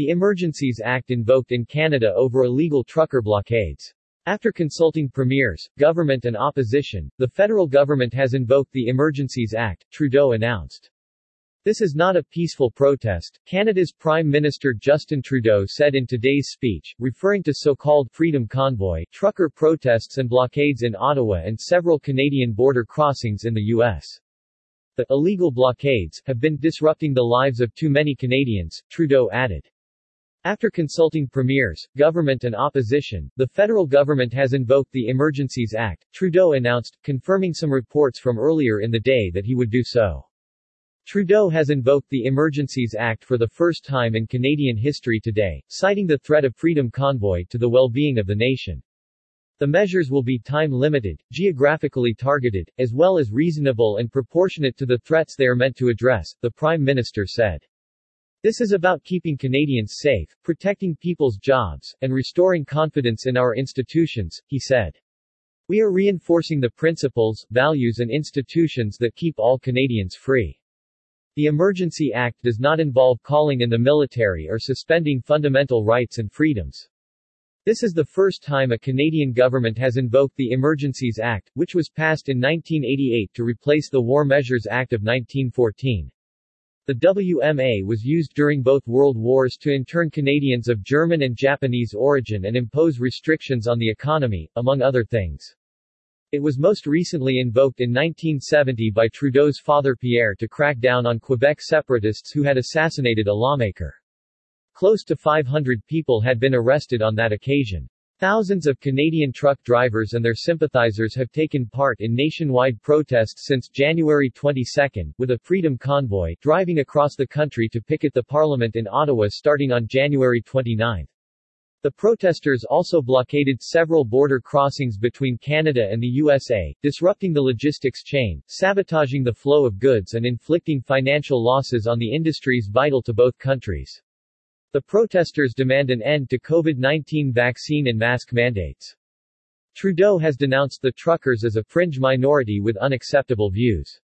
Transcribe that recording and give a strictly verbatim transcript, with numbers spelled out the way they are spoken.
The Emergencies Act invoked in Canada over illegal trucker blockades. After consulting premiers, government and opposition, the federal government has invoked the Emergencies Act, Trudeau announced. This is not a peaceful protest, Canada's Prime Minister Justin Trudeau said in today's speech, referring to so-called Freedom Convoy, trucker protests and blockades in Ottawa and several Canadian border crossings in the U S. The illegal blockades have been disrupting the lives of too many Canadians, Trudeau added. After consulting premiers, government and opposition, the federal government has invoked the Emergencies Act, Trudeau announced, confirming some reports from earlier in the day that he would do so. Trudeau has invoked the Emergencies Act for the first time in Canadian history today, citing the threat of Freedom Convoy to the well-being of the nation. The measures will be time-limited, geographically targeted, as well as reasonable and proportionate to the threats they are meant to address, the Prime Minister said. This is about keeping Canadians safe, protecting people's jobs, and restoring confidence in our institutions, he said. We are reinforcing the principles, values and institutions that keep all Canadians free. The Emergency Act does not involve calling in the military or suspending fundamental rights and freedoms. This is the first time a Canadian government has invoked the Emergencies Act, which was passed in nineteen eighty-eight to replace the War Measures Act of nineteen fourteen. The W M A was used during both World Wars to intern Canadians of German and Japanese origin and impose restrictions on the economy, among other things. It was most recently invoked in nineteen seventy by Trudeau's father Pierre to crack down on Quebec separatists who had assassinated a lawmaker. Close to five hundred people had been arrested on that occasion. Thousands of Canadian truck drivers and their sympathizers have taken part in nationwide protests since January twenty-second, with a Freedom Convoy driving across the country to picket the Parliament in Ottawa starting on January twenty-ninth. The protesters also blockaded several border crossings between Canada and the U S A, disrupting the logistics chain, sabotaging the flow of goods and inflicting financial losses on the industries vital to both countries. The protesters demand an end to COVID nineteen vaccine and mask mandates. Trudeau has denounced the truckers as a fringe minority with unacceptable views.